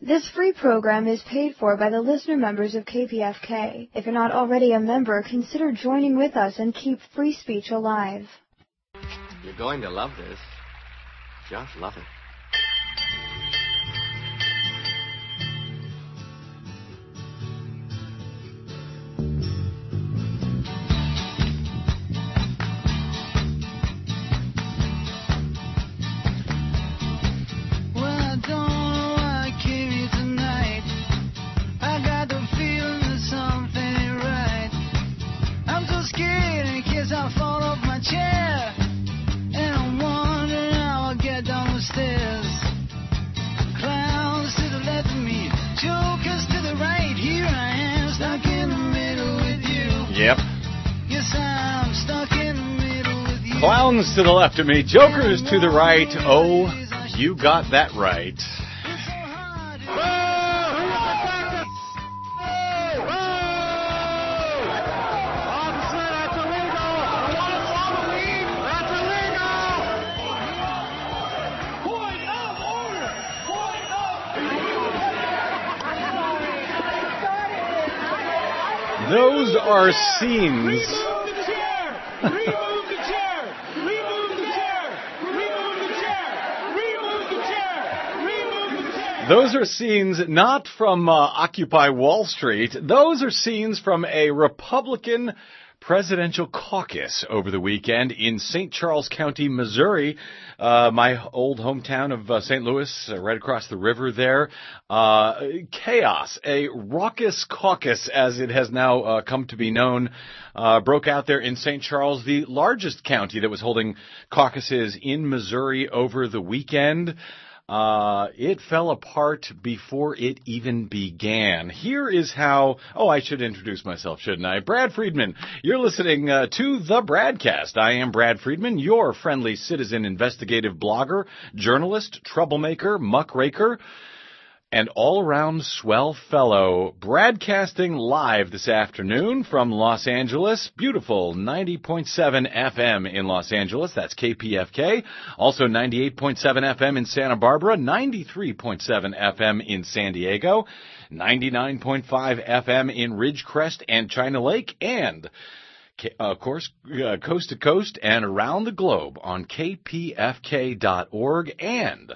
This free program is paid for by the listener members of KPFK. If you're not already a member, consider joining with us and keep free speech alive. You're going to love this. Just love it. Clowns to the left of me, jokers to the right. Oh, you got that right. Those are scenes. Those are scenes not from Occupy Wall Street. Those are scenes from a Republican presidential caucus over the weekend in St. Charles County, Missouri, my old hometown of St. Louis, right across the river there. Chaos, a raucous caucus, as it has now come to be known, broke out there in St. Charles, the largest county that was holding caucuses in Missouri over the weekend. It fell apart before it even began. Here is how... Oh, I should introduce myself, shouldn't I? Brad Friedman, you're listening to The Bradcast. I am Brad Friedman, your friendly citizen investigative blogger, journalist, troublemaker, muckraker, and all-around swell fellow. Bradcasting live this afternoon from Los Angeles. Beautiful 90.7 FM in Los Angeles. That's KPFK. Also 98.7 FM in Santa Barbara. 93.7 FM in San Diego. 99.5 FM in Ridgecrest and China Lake. And, of course, coast to coast and around the globe on kpfk.org and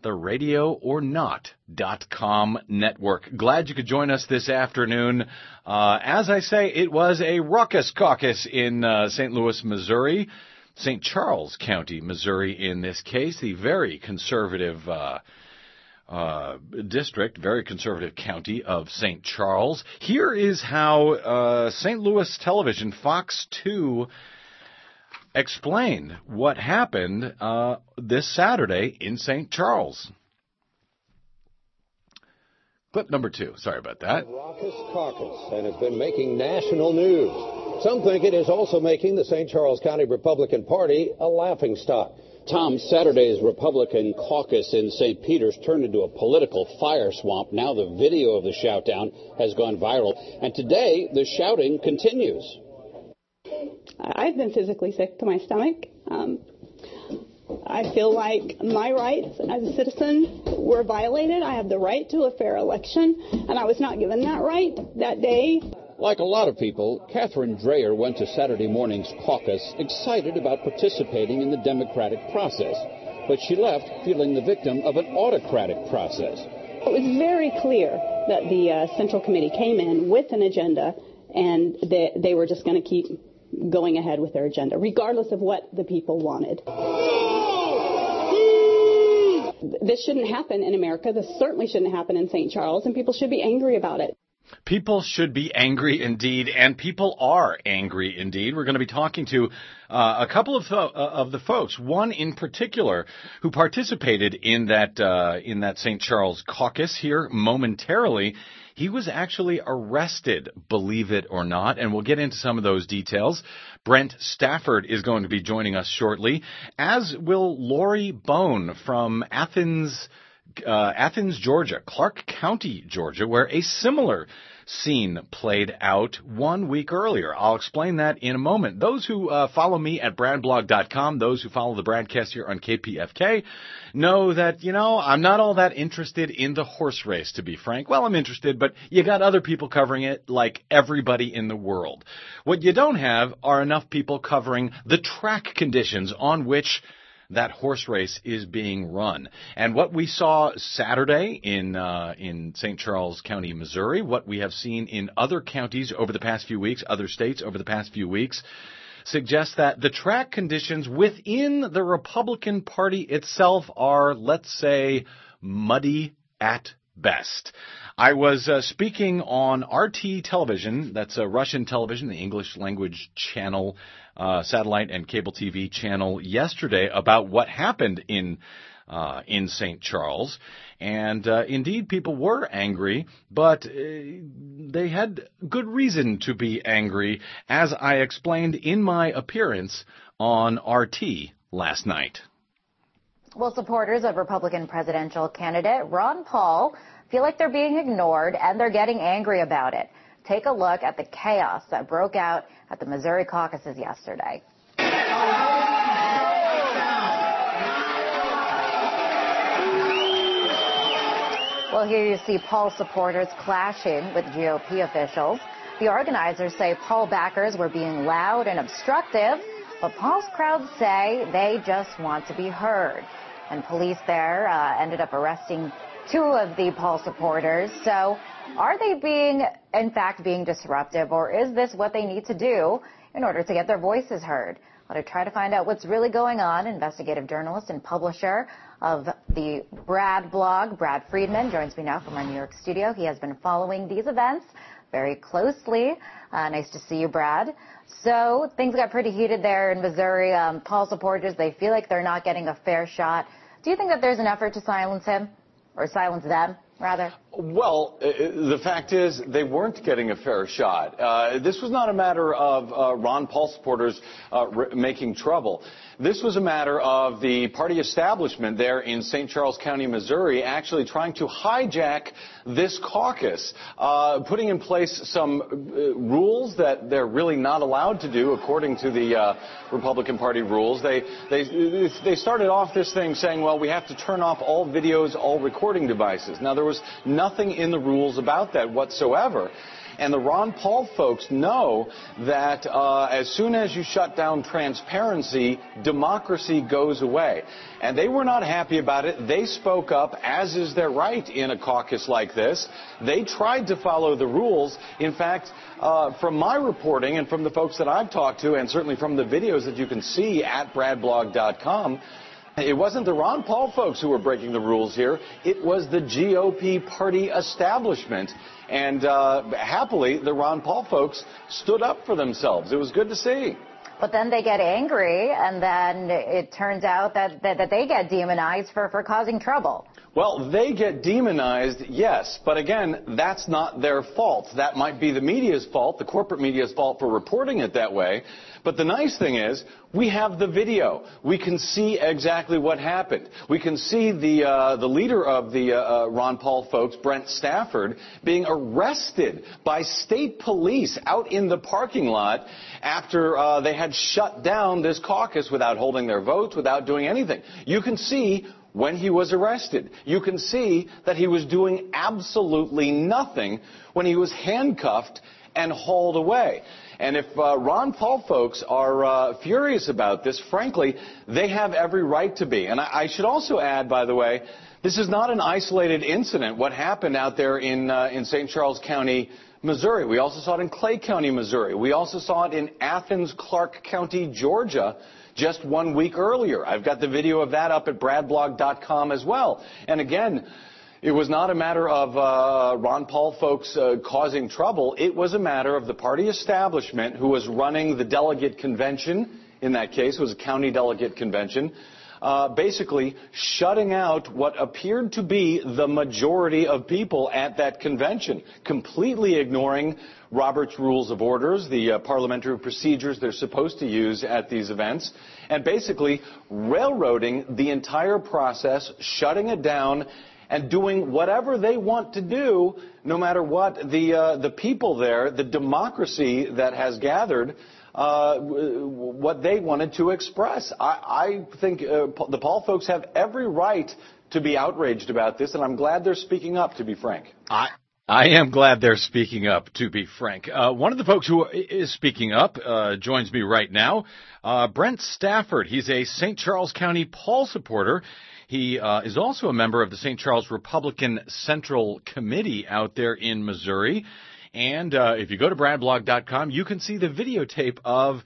the RadioOrNot.com network. Glad you could join us this afternoon. As I say, it was a raucous caucus in St. Louis, Missouri, St. Charles County, Missouri in this case, the very conservative district, very conservative county of St. Charles. Here is how St. Louis television, Fox 2, explained what happened this Saturday in St. Charles. Clip number 2. Sorry about that. Raucous caucus, and it's been making national news. Some think it is also making the St. Charles County Republican Party a laughingstock. Tom, Saturday's Republican caucus in St. Peter's turned into a political fire swamp. Now the video of the shout-down has gone viral. And today, the shouting continues. I've been physically sick to my stomach. I feel like my rights as a citizen were violated. I have the right to a fair election, and I was not given that right that day. Like a lot of people, Catherine Dreyer went to Saturday morning's caucus excited about participating in the democratic process, but she left feeling the victim of an autocratic process. It was very clear that the Central Committee came in with an agenda, and they were just going to keep going ahead with their agenda, regardless of what the people wanted. This shouldn't happen in America. This certainly shouldn't happen in St. Charles, and people should be angry about it. People should be angry indeed, and people are angry indeed. We're going to be talking to a couple of the folks, one in particular who participated in that St. Charles caucus here momentarily. He was actually arrested, believe it or not, and we'll get into some of those details. Brent Stafford is going to be joining us shortly, as will Lori Bone from Athens, Athens, Georgia, Clarke County, Georgia, where a similar scene played out 1 week earlier. I'll explain that in a moment. Those who follow me at BradBlog.com, those who follow the Bradcast here on KPFK, know that, you know, I'm not all that interested in the horse race, to be frank. Well, I'm interested, but you got other people covering it, like everybody in the world. What you don't have are enough people covering the track conditions on which that horse race is being run. And what we saw Saturday in St. Charles County, Missouri, what we have seen in other counties over the past few weeks, other states over the past few weeks, suggests that the track conditions within the Republican Party itself are, let's say, muddy at best. I was speaking on RT television, that's Russian television, the English language channel, satellite and cable TV channel, yesterday about what happened in St. Charles. And indeed, people were angry, but they had good reason to be angry, as I explained in my appearance on RT last night. Well, supporters of Republican presidential candidate Ron Paul feel like they're being ignored, and they're getting angry about it. Take a look at the chaos that broke out at the Missouri caucuses yesterday. Well, here you see Paul supporters clashing with GOP officials. The organizers say Paul backers were being loud and obstructive, but Paul's crowd say they just want to be heard. And police there ended up arresting two of the Paul supporters. So are they being disruptive, or is this what they need to do in order to get their voices heard? Well, to try to find out what's really going on, investigative journalist and publisher of the Brad blog, Brad Friedman, joins me now from our New York studio. He has been following these events very closely. Nice to see you, Brad. So things got pretty heated there in Missouri. Paul supporters, they feel like they're not getting a fair shot. Do you think that there's an effort to silence him? Or silence them, rather? Well, the fact is they weren't getting a fair shot. This was not a matter of Ron Paul supporters making trouble. This was a matter of the party establishment there in St. Charles County, Missouri, actually trying to hijack this caucus, putting in place some rules that they're really not allowed to do according to the Republican Party rules. They started off this thing saying, well, we have to turn off all videos, all recording devices. Now, there was nothing in the rules about that whatsoever. And the Ron Paul folks know that as soon as you shut down transparency, democracy goes away. And they were not happy about it. They spoke up, as is their right in a caucus like this. They tried to follow the rules. In fact, from my reporting and from the folks that I've talked to, and certainly from the videos that you can see at bradblog.com, it wasn't the Ron Paul folks who were breaking the rules here. It was the GOP party establishment. And happily, the Ron Paul folks stood up for themselves. It was good to see. But then they get angry, and then it turns out that they get demonized for causing trouble. Well, they get demonized, yes. But again, that's not their fault. That might be the media's fault, the corporate media's fault for reporting it that way. But the nice thing is, we have the video. We can see exactly what happened. We can see the leader of the Ron Paul folks, Brent Stafford, being arrested by state police out in the parking lot after they had shut down this caucus without holding their votes, without doing anything. You can see when he was arrested. You can see that he was doing absolutely nothing when he was handcuffed and hauled away. And if Ron Paul folks are furious about this, frankly, they have every right to be. And I should also add, by the way, this is not an isolated incident, what happened out there in St. Charles County, Missouri. We also saw it in Clay County, Missouri. We also saw it in Athens, Clarke County, Georgia, just 1 week earlier. I've got the video of that up at bradblog.com as well. And again, it was not a matter of Ron Paul folks causing trouble. It was a matter of the party establishment who was running the delegate convention. In that case, it was a county delegate convention. Basically shutting out what appeared to be the majority of people at that convention, completely ignoring Robert's Rules of Orders, the parliamentary procedures they're supposed to use at these events, and basically railroading the entire process, shutting it down, and doing whatever they want to do, no matter what the people there, the democracy that has gathered, what they wanted to express. I think the Paul folks have every right to be outraged about this, and I'm glad they're speaking up, to be frank. I am glad they're speaking up, to be frank. One of the folks who is speaking up joins me right now, Brent Stafford. He's a St. Charles County Paul supporter. He is also a member of the St. Charles Republican Central Committee out there in Missouri. And if you go to BradBlog.com, you can see the videotape of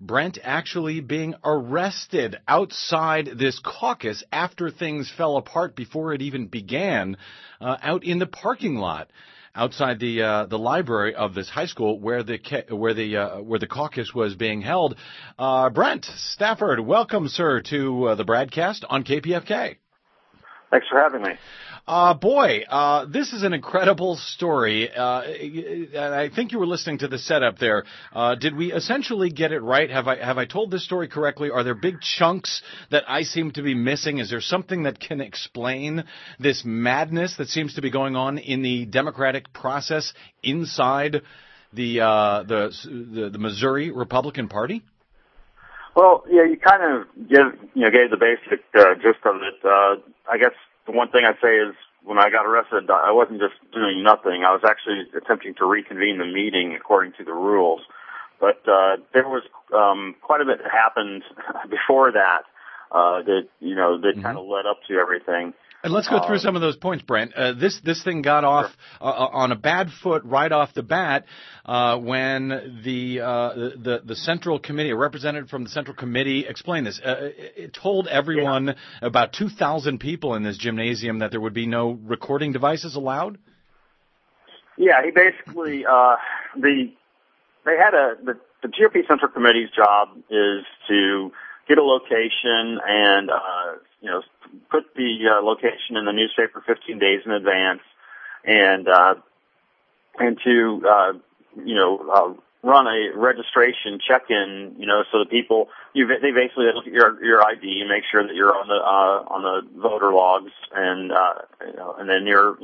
Brent actually being arrested outside this caucus after things fell apart before it even began, out in the parking lot outside the library of this high school where the caucus was being held. Brent Stafford, welcome, sir, to the Bradcast on KPFK. Thanks for having me. This is an incredible story. And I think you were listening to the setup there. Did we essentially get it right? Have I told this story correctly? Are there big chunks that I seem to be missing? Is there something that can explain this madness that seems to be going on in the democratic process inside the Missouri Republican Party? Well, yeah, you kind of gave the basic gist of it. I guess the one thing I'd say is when I got arrested, I wasn't just doing nothing. I was actually attempting to reconvene the meeting according to the rules. But there was quite a bit that happened before that that kind of led up to everything. And let's go through some of those points, Brent. This thing got off on a bad foot right off the bat when the Central Committee, a representative from the Central Committee, explained this. It told everyone, about 2,000 people in this gymnasium, that there would be no recording devices allowed. Yeah, he basically the GOP Central Committee's job is to get a location and put the location in the newspaper 15 days in advance, and to run a registration check-in, so the people they basically look at your ID and make sure that you're on the voter logs, and then you're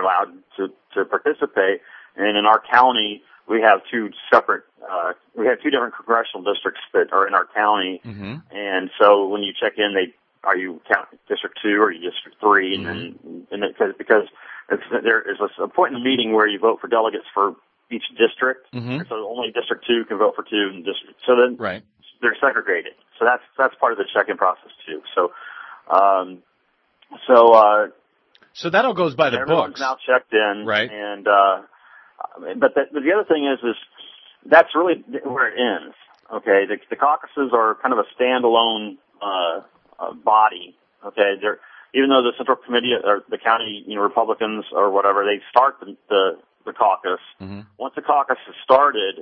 allowed to participate. And in our county, we have two different congressional districts that are in our county, and so when you check in, are you District 2 or are you District 3? Because there is a point in the meeting where you vote for delegates for each district, and so only District 2 can vote for 2, and they're segregated. So that's part of the check-in process too. So that all goes by the books. Everyone's now checked in, right? And but the other thing is that's really where it ends. Okay, the caucuses are kind of a standalone body. Okay, they're, even though the Central Committee or the county Republicans or whatever, they start the caucus. Once the caucus is started,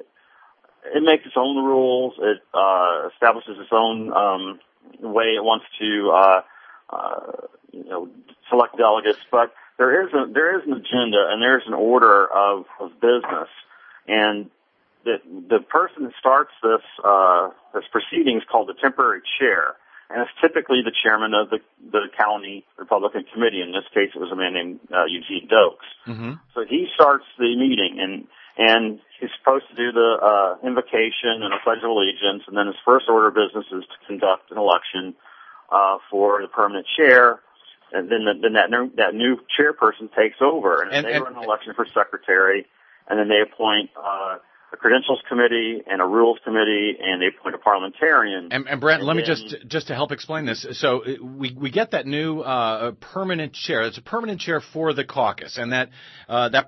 it makes its own rules. It establishes its own way it wants to select delegates. But there is an agenda and there is an order of business, and the person that starts this proceeding is called the temporary chair. And it's typically the chairman of the county Republican committee. In this case, it was a man named Eugene Dokes. So he starts the meeting, and he's supposed to do the invocation and a pledge of allegiance. And then his first order of business is to conduct an election for the permanent chair. And then that new chairperson takes over, and they run an election for secretary. And then they appoint a credentials committee and a rules committee, and they appoint a parliamentarian. And Brent, let me just to help explain this. So we get that new permanent chair. It's a permanent chair for the caucus and that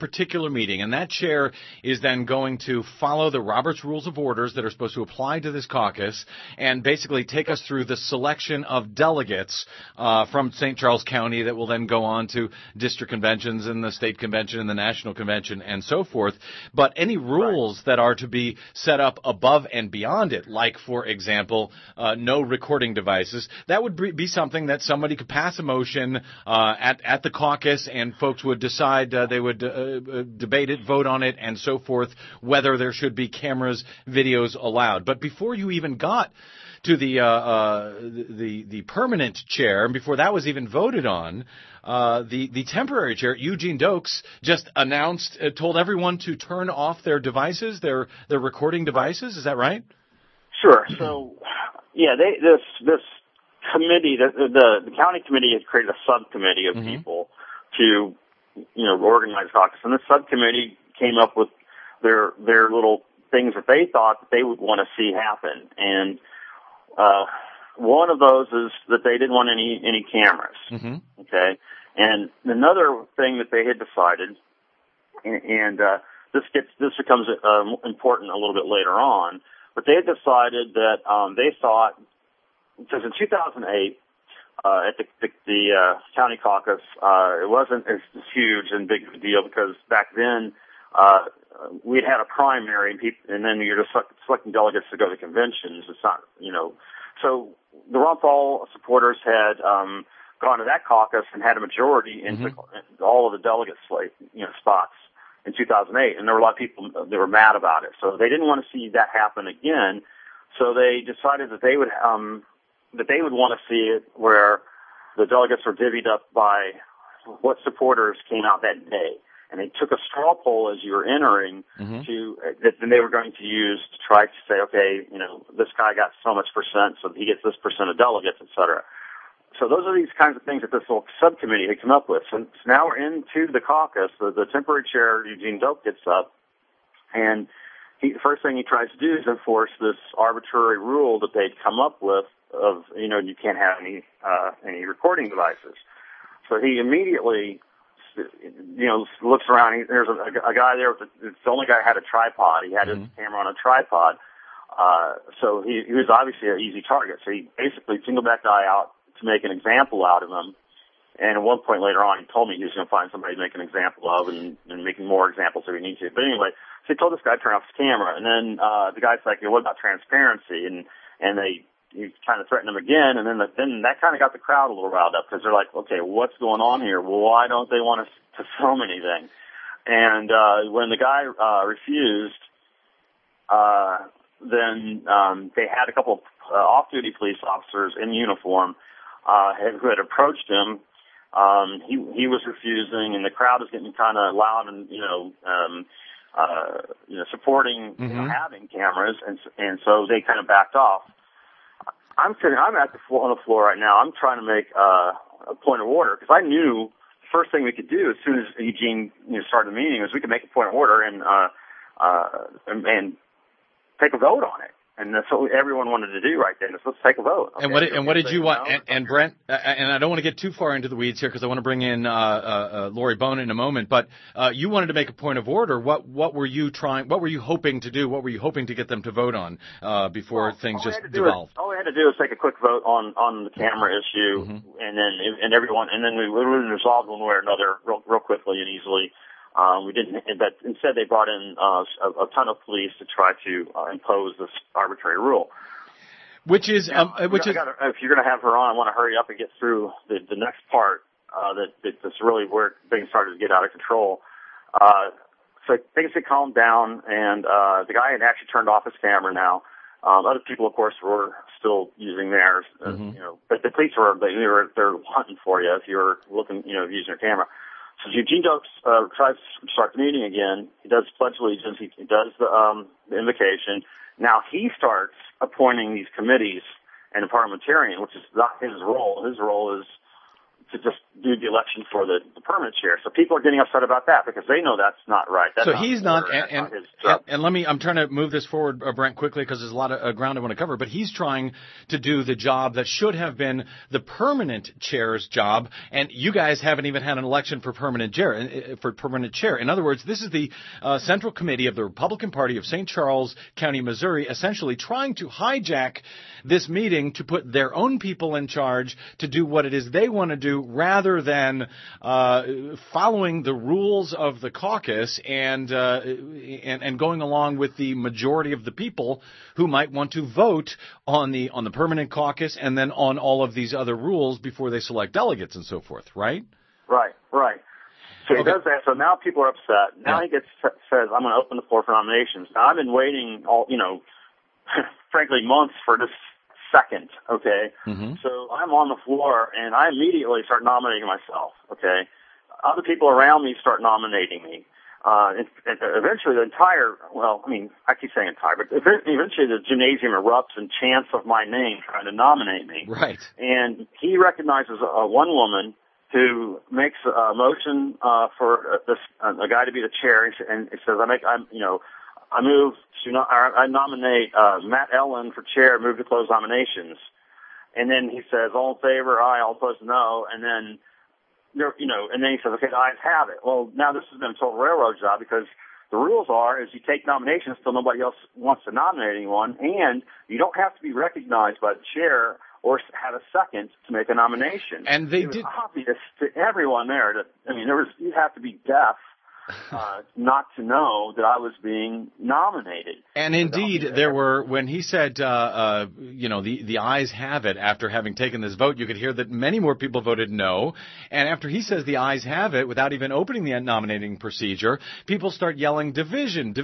particular meeting. And that chair is then going to follow the Roberts Rules of Orders that are supposed to apply to this caucus and basically take us through the selection of delegates from St. Charles County that will then go on to district conventions and the state convention and the national convention and so forth. But any rules that are to be set up above and beyond it, like, for example, no recording devices, that would be something that somebody could pass a motion at the caucus, and folks would decide they would debate it, vote on it, and so forth, whether there should be cameras, videos allowed. But before you even got to the permanent chair, and before that was even voted on, the temporary chair, Eugene Dokes, just announced, told everyone to turn off their devices, their recording devices. Is that right? Sure. So, yeah, this committee, the county committee has created a subcommittee of people to, organize caucus, and this subcommittee came up with their little things that they thought that they would want to see happen, and one of those is that they didn't want any cameras, okay? And another thing that they had decided, and this becomes important a little bit later on, but they had decided that they thought, because in 2008, at the county caucus, it wasn't as huge and big of a deal because back then we'd had a primary and then you're just selecting delegates to go to conventions. It's not, So the Ron Paul supporters had gone to that caucus and had a majority in all of the delegate slate, spots in 2008. And there were a lot of people that were mad about it. So they didn't want to see that happen again. So they decided that they would want to see it where the delegates were divvied up by what supporters came out that day. And they took a straw poll as you were entering that then they were going to use to try to say, okay, this guy got so much percent, so he gets this percent of delegates, et cetera. So those are these kinds of things that this little subcommittee had come up with. So now we're into the caucus. The temporary chair, Eugene Dokes, gets up, and the first thing he tries to do is enforce this arbitrary rule that they'd come up with of, you can't have any recording devices. So he immediately looks around. There's a guy there. It's the only guy who had a tripod. He had his camera on a tripod. So he was obviously an easy target. So he basically singled that guy out to make an example out of him. And at one point later on, he told me he was going to find somebody to make an example of and making more examples if he needs to. But anyway, so he told this guy to turn off his camera. And then the guy's like, what about transparency? And he kind of threatened him again, and then that kind of got the crowd a little riled up because they're like, okay, what's going on here? Why don't they want us to film anything? And when the guy refused, then they had a couple of off-duty police officers in uniform who had approached him. He was refusing, and the crowd was getting kind of loud and, supporting having cameras, and so they kind of backed off. I'm at the floor, on the floor right now. I'm trying to make a point of order because I knew the first thing we could do as soon as Eugene started the meeting was we could make a point of order and take a vote on it. And that's what everyone wanted to do right then. Is let's take a vote. Okay? And what did you want? And Brent, and I don't want to get too far into the weeds here because I want to bring in Lori Bone in a moment. But you wanted to make a point of order. What were you trying? What were you hoping to do? What were you hoping to get them to vote on before things just devolved? All we had to do was take a quick vote on the camera issue, and then we literally resolved one way or another real quickly and easily. We didn't, but instead they brought in a ton of police to try to impose this arbitrary rule. If you're going to have her on, I want to hurry up and get through the next part. That's really where things started to get out of control. So things had calmed down, and the guy had actually turned off his camera now. Other people, of course, were still using theirs. But the police were hunting for you if you were looking, using your camera. So Eugene Dokes tries to start the meeting again. He does pledge allegiance. He does the invocation. Now he starts appointing these committees and a parliamentarian, which is not his role. His role is to just do the election for the permanent chair. So people are getting upset about that because they know that's not right. I'm trying to move this forward, Brent, quickly because there's a lot of ground I want to cover, but he's trying to do the job that should have been the permanent chair's job. And you guys haven't even had an election for permanent chair. In other words, this is the Central Committee of the Republican Party of St. Charles County, Missouri, essentially trying to hijack this meeting to put their own people in charge to do what it is they want to do rather than following the rules of the caucus and going along with the majority of the people who might want to vote on the permanent caucus and then on all of these other rules before they select delegates and so forth, right? Right. So he does that. So now people are upset. Now he says, I'm going to open the floor for nominations. Now I've been waiting, frankly, months for this second, okay? Mm-hmm. So I'm on the floor, and I immediately start nominating myself, okay? Other people around me start nominating me. Eventually the entire, well, I mean, I keep saying entire, but eventually the gymnasium erupts in chants of my name trying to nominate me. Right. And he recognizes one woman who makes a motion for a guy to be the chair, and it says, I nominate Matt Ellen for chair, move to close nominations. And then he says, all in favor, aye, all opposed, no. And then, and then he says, okay, the ayes have it. Well, now this has been a total railroad job, because the rules are is you take nominations till nobody else wants to nominate anyone, and you don't have to be recognized by the chair or have a second to make a nomination. And they did. It was obvious to everyone there that, I mean, you'd have to be deaf not to know that I was being nominated. And indeed, there were, when he said, the ayes have it, after having taken this vote, you could hear that many more people voted no. And after he says the ayes have it, without even opening the nominating procedure, people start yelling division,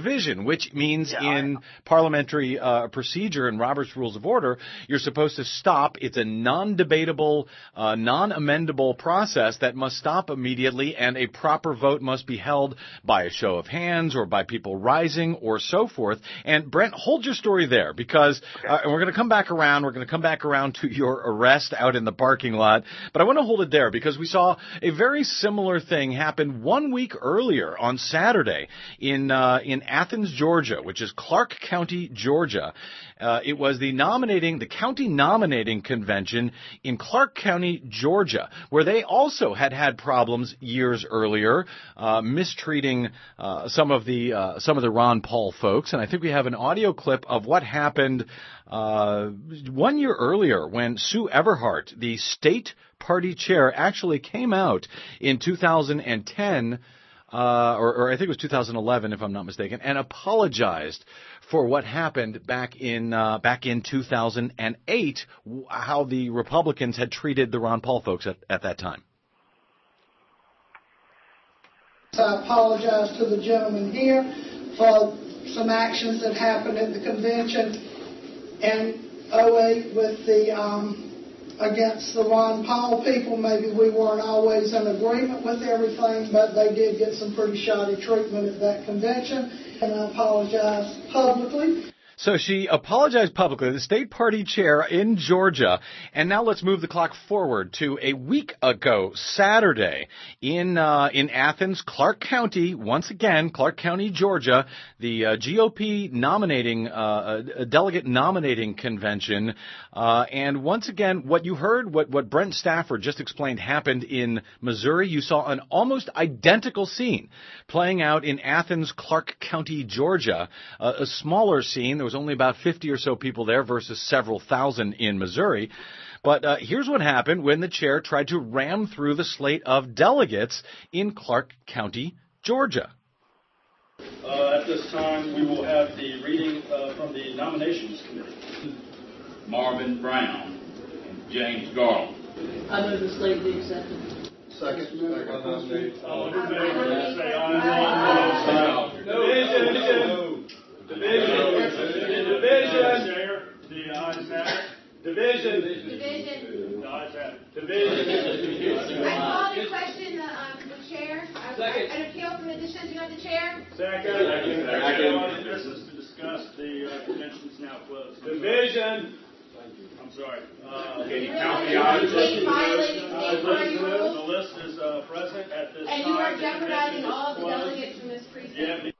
which means in parliamentary procedure and Robert's Rules of Order, you're supposed to stop. It's a non-debatable, non-amendable process that must stop immediately, and a proper vote must be held by a show of hands or by people rising or so forth. And Brent, hold your story there, because we're going to come back around. We're going to come back around to your arrest out in the parking lot. But I want to hold it there, because we saw a very similar thing happen 1 week earlier on Saturday in Athens, Georgia, which is Clarke County, Georgia. It was the county nominating convention in Clarke County, Georgia, where they also had problems years earlier, mistreating some of the Ron Paul folks. And I think we have an audio clip of what happened 1 year earlier, when Sue Everhart, the state party chair, actually came out in 2010, or I think it was 2011, if I'm not mistaken, and apologized for what happened back in 2008, how the Republicans had treated the Ron Paul folks at that time. I apologize to the gentleman here for some actions that happened at the convention in 2008 with the against the Ron Paul people. Maybe we weren't always in agreement with everything, but they did get some pretty shoddy treatment at that convention, and I apologize publicly. So she apologized publicly, the state party chair in Georgia. And now let's move the clock forward to a week ago, Saturday, in Athens, Clarke County, once again, Clarke County, Georgia, the GOP nominating, delegate nominating convention. And once again, what you heard, what Brent Stafford just explained happened in Missouri. You saw an almost identical scene playing out in Athens, Clarke County, Georgia, a smaller scene. There was only about 50 or so people there versus several thousand in Missouri. But here's what happened when the chair tried to ram through the slate of delegates in Clarke County, Georgia. At this time, we will have the reading from the nominations committee. Marvin Brown and James Garland. I move the slate be accepted. Second. All in favor, say aye. Division. I call the question the chair. Second. An appeal from the decision of the chair. Second. This is to discuss the convention's now closed. Division. I'm sorry. Can you count the ayes? The list is present at this time. And you are jeopardizing all the delegates from this precinct.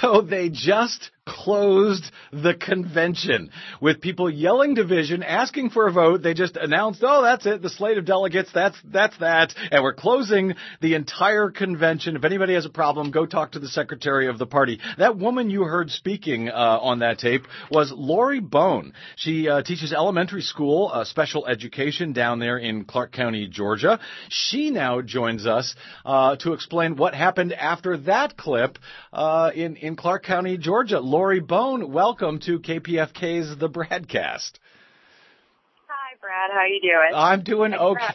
So they just closed the convention with people yelling division, asking for a vote. They just announced, oh, that's it, the slate of delegates, that's that, and we're closing the entire convention. If anybody has a problem, go talk to the secretary of the party. That woman you heard speaking on that tape was Lori Bone. She teaches elementary school, special education down there in Clarke County, Georgia. She now joins us to explain what happened after that clip in Clarke County, Georgia. Lori Bone, welcome to KPFK's The Bradcast. Hi, Brad. How you doing? I'm doing okay.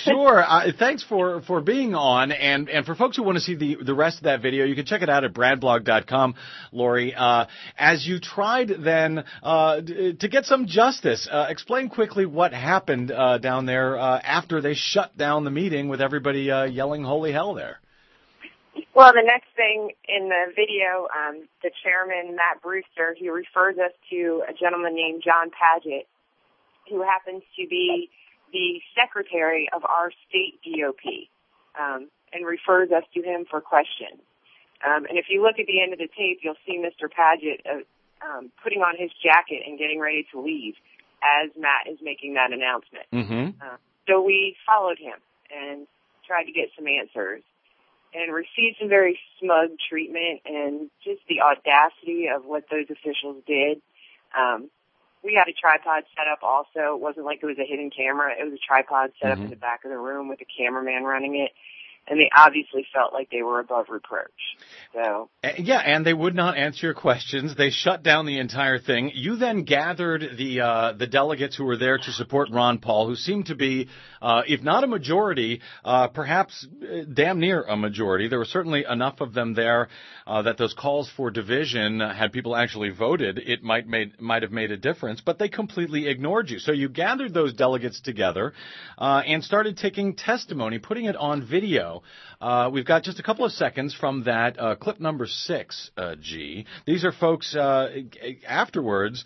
Sure. Thanks for being on. And for folks who want to see the rest of that video, you can check it out at bradblog.com, Lori. As you tried then to get some justice, explain quickly what happened down there after they shut down the meeting with everybody yelling holy hell there. Well, the next thing in the video, the chairman, Matt Brewster, he refers us to a gentleman named John Paget, who happens to be the secretary of our state GOP, and refers us to him for questions. And if you look at the end of the tape, you'll see Mr. Paget putting on his jacket and getting ready to leave as Matt is making that announcement. Mm-hmm. So we followed him and tried to get some answers and received some very smug treatment and just the audacity of what those officials did. We had a tripod set up also. It wasn't like it was a hidden camera. It was a tripod set up in the back of the room with a cameraman running it. And they obviously felt like they were above reproach. So yeah, and they would not answer your questions. They shut down the entire thing. You then gathered the delegates who were there to support Ron Paul, who seemed to be, if not a majority, perhaps damn near a majority. There were certainly enough of them there that those calls for division, had people actually voted, it might have made a difference. But they completely ignored you. So you gathered those delegates together and started taking testimony, putting it on video. We've got just a couple of seconds from that clip number 6, G. These are folks afterwards,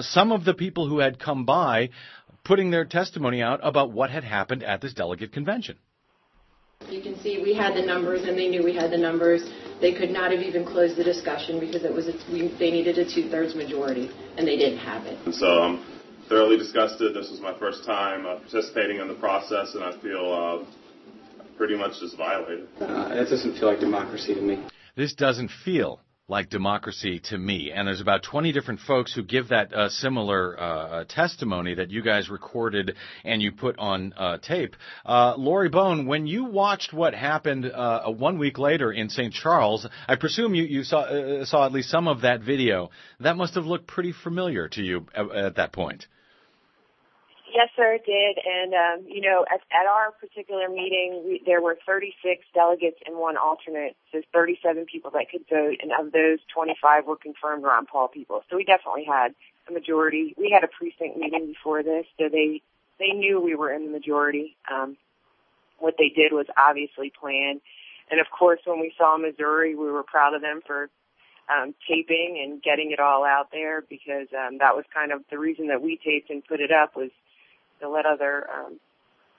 some of the people who had come by putting their testimony out about what had happened at this delegate convention. You can see we had the numbers, and they knew we had the numbers. They could not have even closed the discussion because they needed a two-thirds majority, and they didn't have it. And so I'm thoroughly disgusted. This was my first time participating in the process, and I feel pretty much just violated. That doesn't feel like democracy to me. This doesn't feel like democracy to me. And there's about 20 different folks who give that similar testimony that you guys recorded and you put on tape. Lori Bone, when you watched what happened 1 week later in St. Charles, I presume you saw at least some of that video. That must have looked pretty familiar to you at that point. Yes, sir, it did. And, at our particular meeting, there were 36 delegates and one alternate. So 37 people that could vote, and of those, 25 were confirmed Ron Paul people. So we definitely had a majority. We had a precinct meeting before this, so they knew we were in the majority. What they did was obviously planned. And, of course, when we saw Missouri, we were proud of them for taping and getting it all out there, because that was kind of the reason that we taped and put it up, was to let other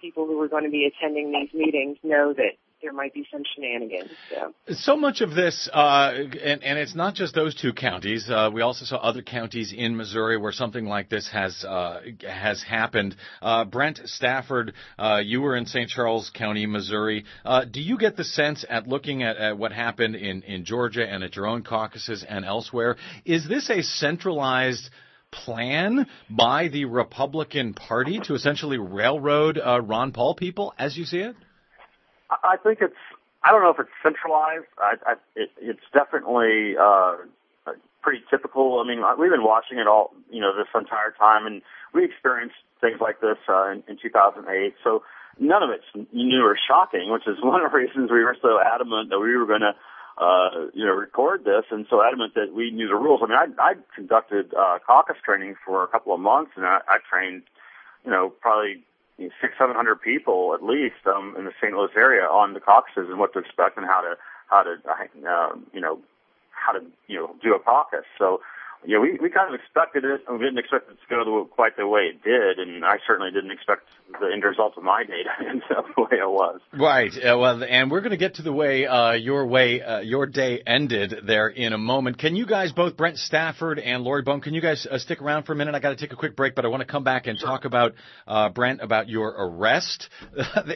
people who were going to be attending these meetings know that there might be some shenanigans. So much of this, and it's not just those two counties. We also saw other counties in Missouri where something like this has happened. Brent Stafford, you were in St. Charles County, Missouri. Do you get the sense, at looking at what happened in Georgia and at your own caucuses and elsewhere, is this a centralized plan by the Republican Party to essentially railroad Ron Paul people, as you see it? I think it's, I don't know if it's centralized. It's definitely pretty typical. I mean, we've been watching it all, this entire time, and we experienced things like this in 2008. So none of it's new or shocking, which is one of the reasons we were so adamant that we were going to record this, and so adamant that we knew the rules. I mean, I conducted caucus training for a couple of months, and I trained, probably 600-700 people at least in the St. Louis area on the caucuses and what to expect and how to do a caucus. So, we kind of expected it, and we didn't expect it to go quite the way it did, and I certainly didn't expect the end result of my data in the way it was. Right. Well, and we're going to get to the way your day ended there in a moment. Can you guys, both Brent Stafford and Lori Bone, can you guys stick around for a minute? I got to take a quick break, but I want to come back and talk about, Brent, about your arrest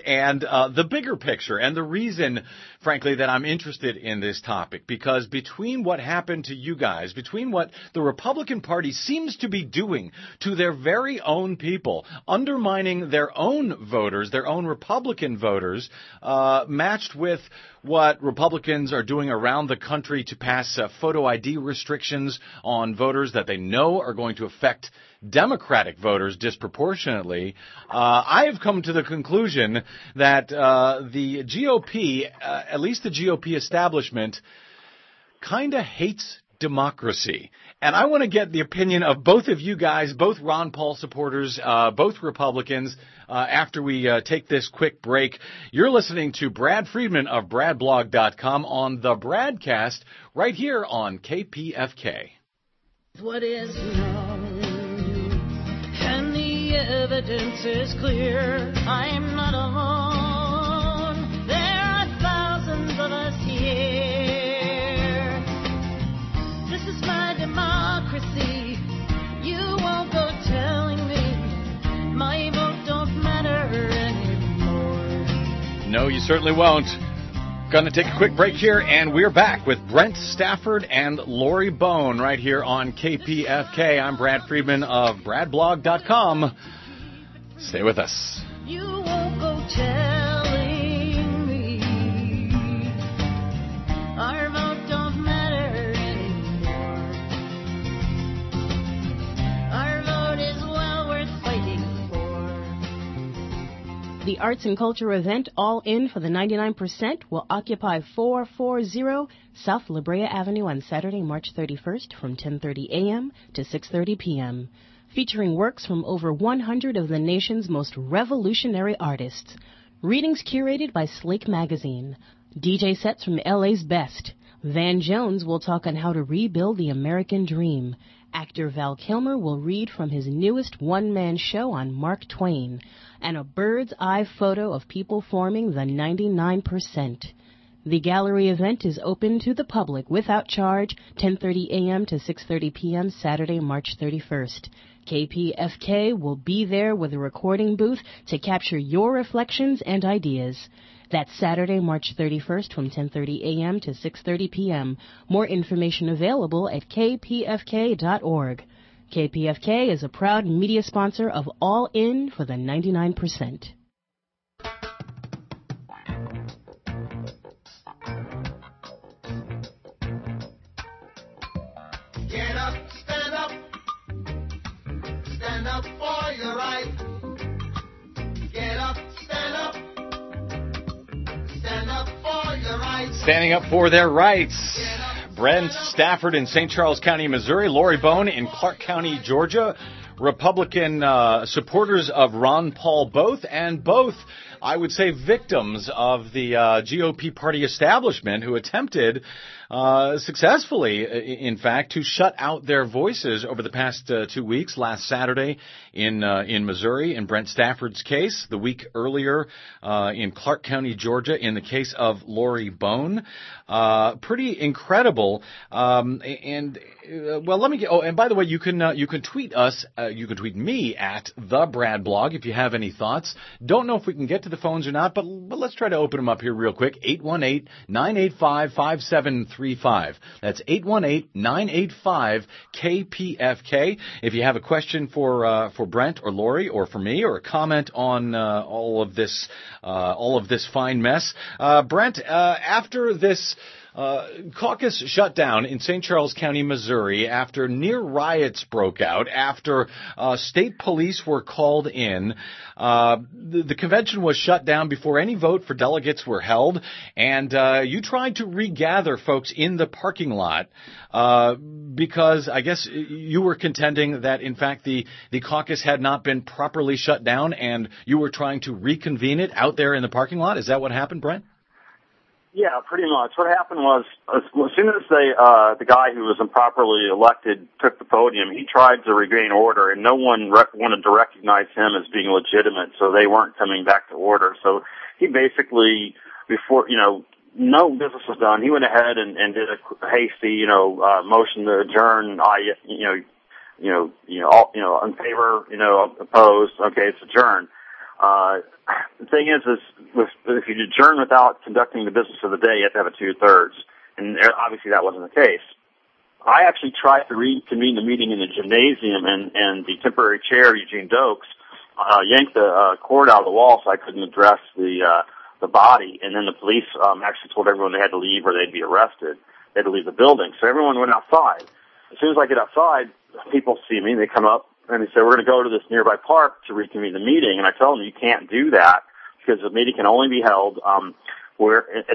and the bigger picture and the reason, frankly, that I'm interested in this topic, because between what happened to you guys, between what the the Republican Party seems to be doing to their very own people, undermining their own voters, their own Republican voters, matched with what Republicans are doing around the country to pass photo ID restrictions on voters that they know are going to affect Democratic voters disproportionately. I have come to the conclusion that the GOP, at least the GOP establishment, kind of hates democracy. And I want to get the opinion of both of you guys, both Ron Paul supporters, both Republicans, after we take this quick break. You're listening to Brad Friedman of BradBlog.com on The Bradcast right here on KPFK. What is wrong? And the evidence is clear. I am not alone. There are thousands of us here. This is my democracy. You won't go telling me my vote don't matter anymore. No, you certainly won't. Gonna take a quick break here, and we're back with Brent Stafford and Lori Bone right here on KPFK. I'm Brad Friedman of BradBlog.com. Stay with us. You won't go telling me our vote don't matter. The arts and culture event All In for the 99% will occupy 440 South La Brea Avenue on Saturday, March 31st from 10:30 a.m. to 6:30 p.m. Featuring works from over 100 of the nation's most revolutionary artists. Readings curated by Slate Magazine. DJ sets from LA's best. Van Jones will talk on how to rebuild the American dream. Actor Val Kilmer will read from his newest one-man show on Mark Twain, and a bird's-eye photo of people forming the 99%. The gallery event is open to the public without charge, 10:30 a.m. to 6:30 p.m. Saturday, March 31st. KPFK will be there with a recording booth to capture your reflections and ideas. That's Saturday, March 31st from 10:30 a.m. to 6:30 p.m. More information available at kpfk.org. KPFK is a proud media sponsor of All In for the 99%. Get up, stand up. Stand up for your right. Get up, stand up. Stand up for your rights. Standing up for their rights. Brent Stafford in St. Charles County, Missouri. Lori Bone in Clarke County, Georgia. Republican supporters of Ron Paul both, and both, I would say, victims of the GOP party establishment who attempted, successfully, in fact, to shut out their voices over the past 2 weeks, last Saturday in Missouri, in Brent Stafford's case, the week earlier in Clarke County, Georgia, in the case of Lori Bone. Pretty incredible. Well, let me get, and by the way, you can tweet us, you can tweet me at The Brad Blog if you have any thoughts. Don't know if we can get to the phones or not, but let's try to open them up here real quick. 818-985-5735. That's 818-985-KPFK. If you have a question for Brent or Lori or for me, or a comment on, all of this fine mess. Brent, after this, caucus shutdown in St. Charles County, Missouri, after near riots broke out, after state police were called in, the convention was shut down before any vote for delegates were held, and you tried to regather folks in the parking lot because I guess you were contending that, in fact, the caucus had not been properly shut down, and you were trying to reconvene it out there in the parking lot. Is that what happened, Brent? Yeah, pretty much. What happened was, as soon as they, the guy who was improperly elected took the podium, he tried to regain order, and no one wanted to recognize him as being legitimate, so they weren't coming back to order. So he basically, before, you know, no business was done, he went ahead and did a hasty, motion to adjourn, all in favor, opposed, okay, it's adjourned. The thing is if you adjourn without conducting the business of the day, you have to have a two-thirds. And obviously that wasn't the case. I actually tried to reconvene the meeting in the gymnasium, and the temporary chair, Eugene Dokes, yanked the cord out of the wall so I couldn't address the body, and then the police actually told everyone they had to leave or they'd be arrested. They had to leave the building. So everyone went outside. As soon as I get outside, people see me, and they come up, and they say, we're going to go to this nearby park to reconvene the meeting. And I tell them, you can't do that because the meeting can only be held at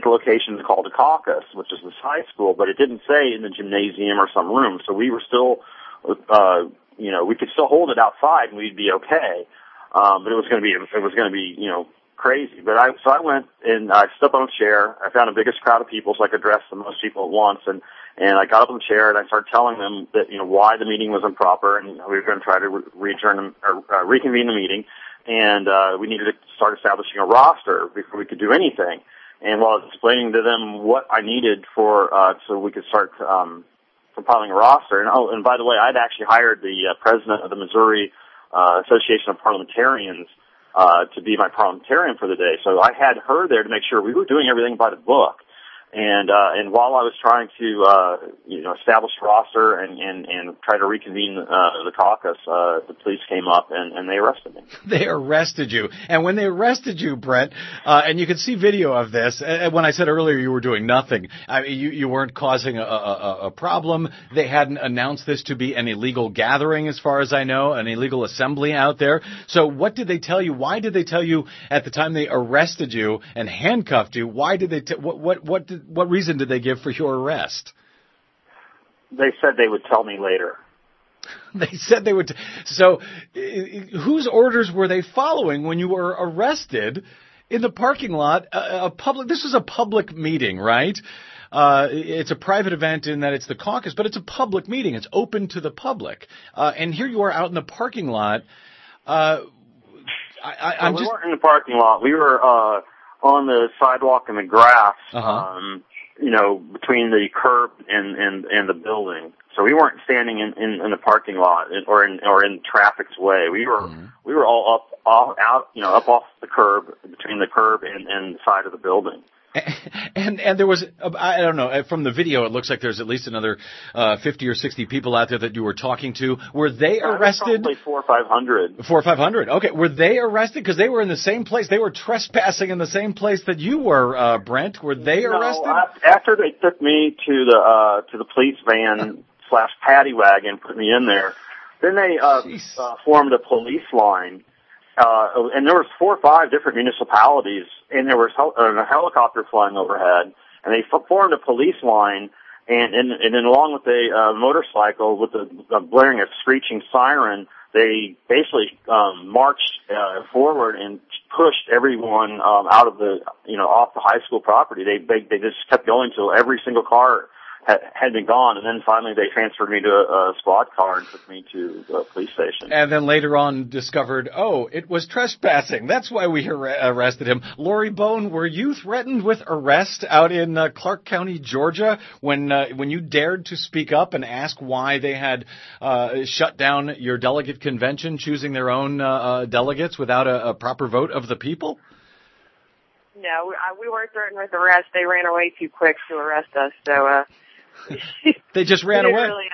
the location called the caucus, which is this high school, but it didn't say in the gymnasium or some room. So we were still, we could still hold it outside and we'd be okay. But it was going to be, crazy. But I went and I stepped on a chair. I found the biggest crowd of people so I could address the most people at once. And I got up on the chair and I started telling them that, why the meeting was improper, and we were going to try to reconvene the meeting. And, we needed to start establishing a roster before we could do anything. And while I was explaining to them what I needed so we could start compiling a roster, and by the way, I'd actually hired the president of the Missouri Association of Parliamentarians to be my parliamentarian for the day. So I had her there to make sure we were doing everything by the book. And while I was trying to establish a roster and try to reconvene the caucus, the police came up and they arrested me. They arrested you. And when they arrested you, Brent, and you can see video of this. When I said earlier you were doing nothing, you weren't causing a problem. They hadn't announced this to be an illegal gathering, as far as I know, an illegal assembly out there. So what did they tell you? Why did they tell you at the time they arrested you and handcuffed you? Why did they what reason did they give for your arrest? They said they would tell me later. They said they would. So whose orders were they following when you were arrested in the parking lot? This is a public meeting, right? It's a private event in that it's the caucus, but it's a public meeting. It's open to the public. And here you are out in the parking lot. We weren't in the parking lot. We were on the sidewalk and the grass, between the curb and the building. So we weren't standing in the parking lot or in traffic's way. We were all up off the curb, between the curb and the side of the building. And there was, I don't know, from the video it looks like there's at least another 50 or 60 people out there that you were talking to. Were they arrested? Probably 400 or 500. 400 or 500. Okay. Were they arrested? Because they were in the same place. They were trespassing in the same place that you were, Brent. Were they arrested? After they took me to the police van / paddy wagon, put me in there, then they formed a police line. And there was 4 or 5 different municipalities, and there was a helicopter flying overhead, and they formed a police line, and then along with a motorcycle with the blaring a screeching siren, they basically marched forward and pushed everyone out of the off the high school property. They just kept going till every single car had been gone, and then finally they transferred me to a squad car and took me to the police station. And then later on discovered, it was trespassing. That's why we arrested him. Lori Bone, were you threatened with arrest out in Clarke County, Georgia, when you dared to speak up and ask why they had shut down your delegate convention, choosing their own delegates without a proper vote of the people? No, we weren't threatened with arrest. They ran away too quick to arrest us, so... They just ran away. Really,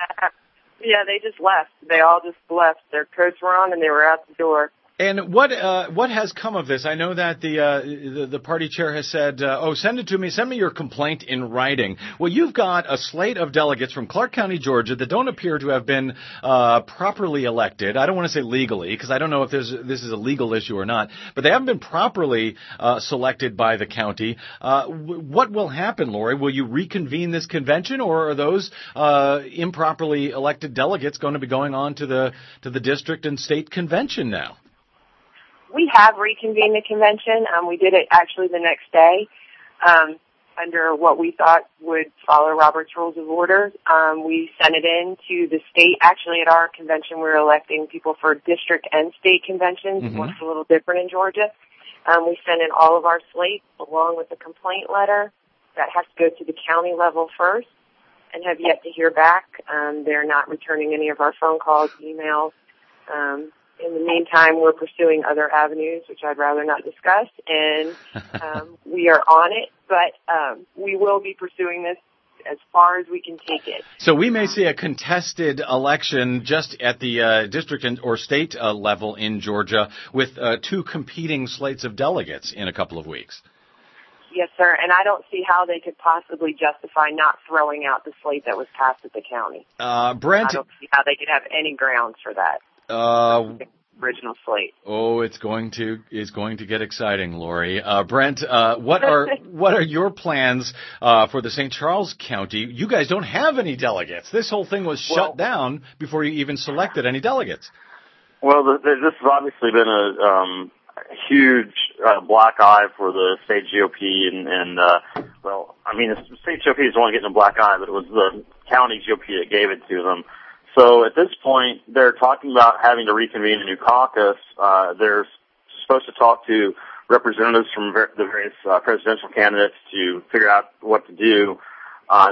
they just left. They all just left. Their coats were on, and they were out the door. And what has come of this? I know that the party chair has said, send it to me. Send me your complaint in writing. Well, you've got a slate of delegates from Clarke County, Georgia, that don't appear to have been properly elected. I don't want to say legally, because I don't know if this is a legal issue or not. But they haven't been properly selected by the county. What will happen, Lori? Will you reconvene this convention, or are those improperly elected delegates going to be going on to the district and state convention now? We have reconvened the convention. We did it actually the next day under what we thought would follow Robert's Rules of Order. We sent it in to the state. Actually, at our convention, we were electing people for district and state conventions, which is a little different in Georgia. We sent in all of our slates along with a complaint letter that has to go to the county level first and have yet to hear back. They're not returning any of our phone calls, emails. In the meantime, we're pursuing other avenues, which I'd rather not discuss, and we are on it, but we will be pursuing this as far as we can take it. So we may see a contested election just at the district or state level in Georgia with two competing slates of delegates in a couple of weeks. Yes, sir, and I don't see how they could possibly justify not throwing out the slate that was passed at the county. Brent, I don't see how they could have any grounds for that. Original slate. Oh, it's going to get exciting, Lori. Brent, what are your plans for the St. Charles County? You guys don't have any delegates. This whole thing was shut down before you even selected any delegates. Well, this has obviously been a huge black eye for the state GOP, the state GOP is the one getting a black eye, but it was the county GOP that gave it to them. So at this point, they're talking about having to reconvene a new caucus. They're supposed to talk to representatives from the various presidential candidates to figure out what to do.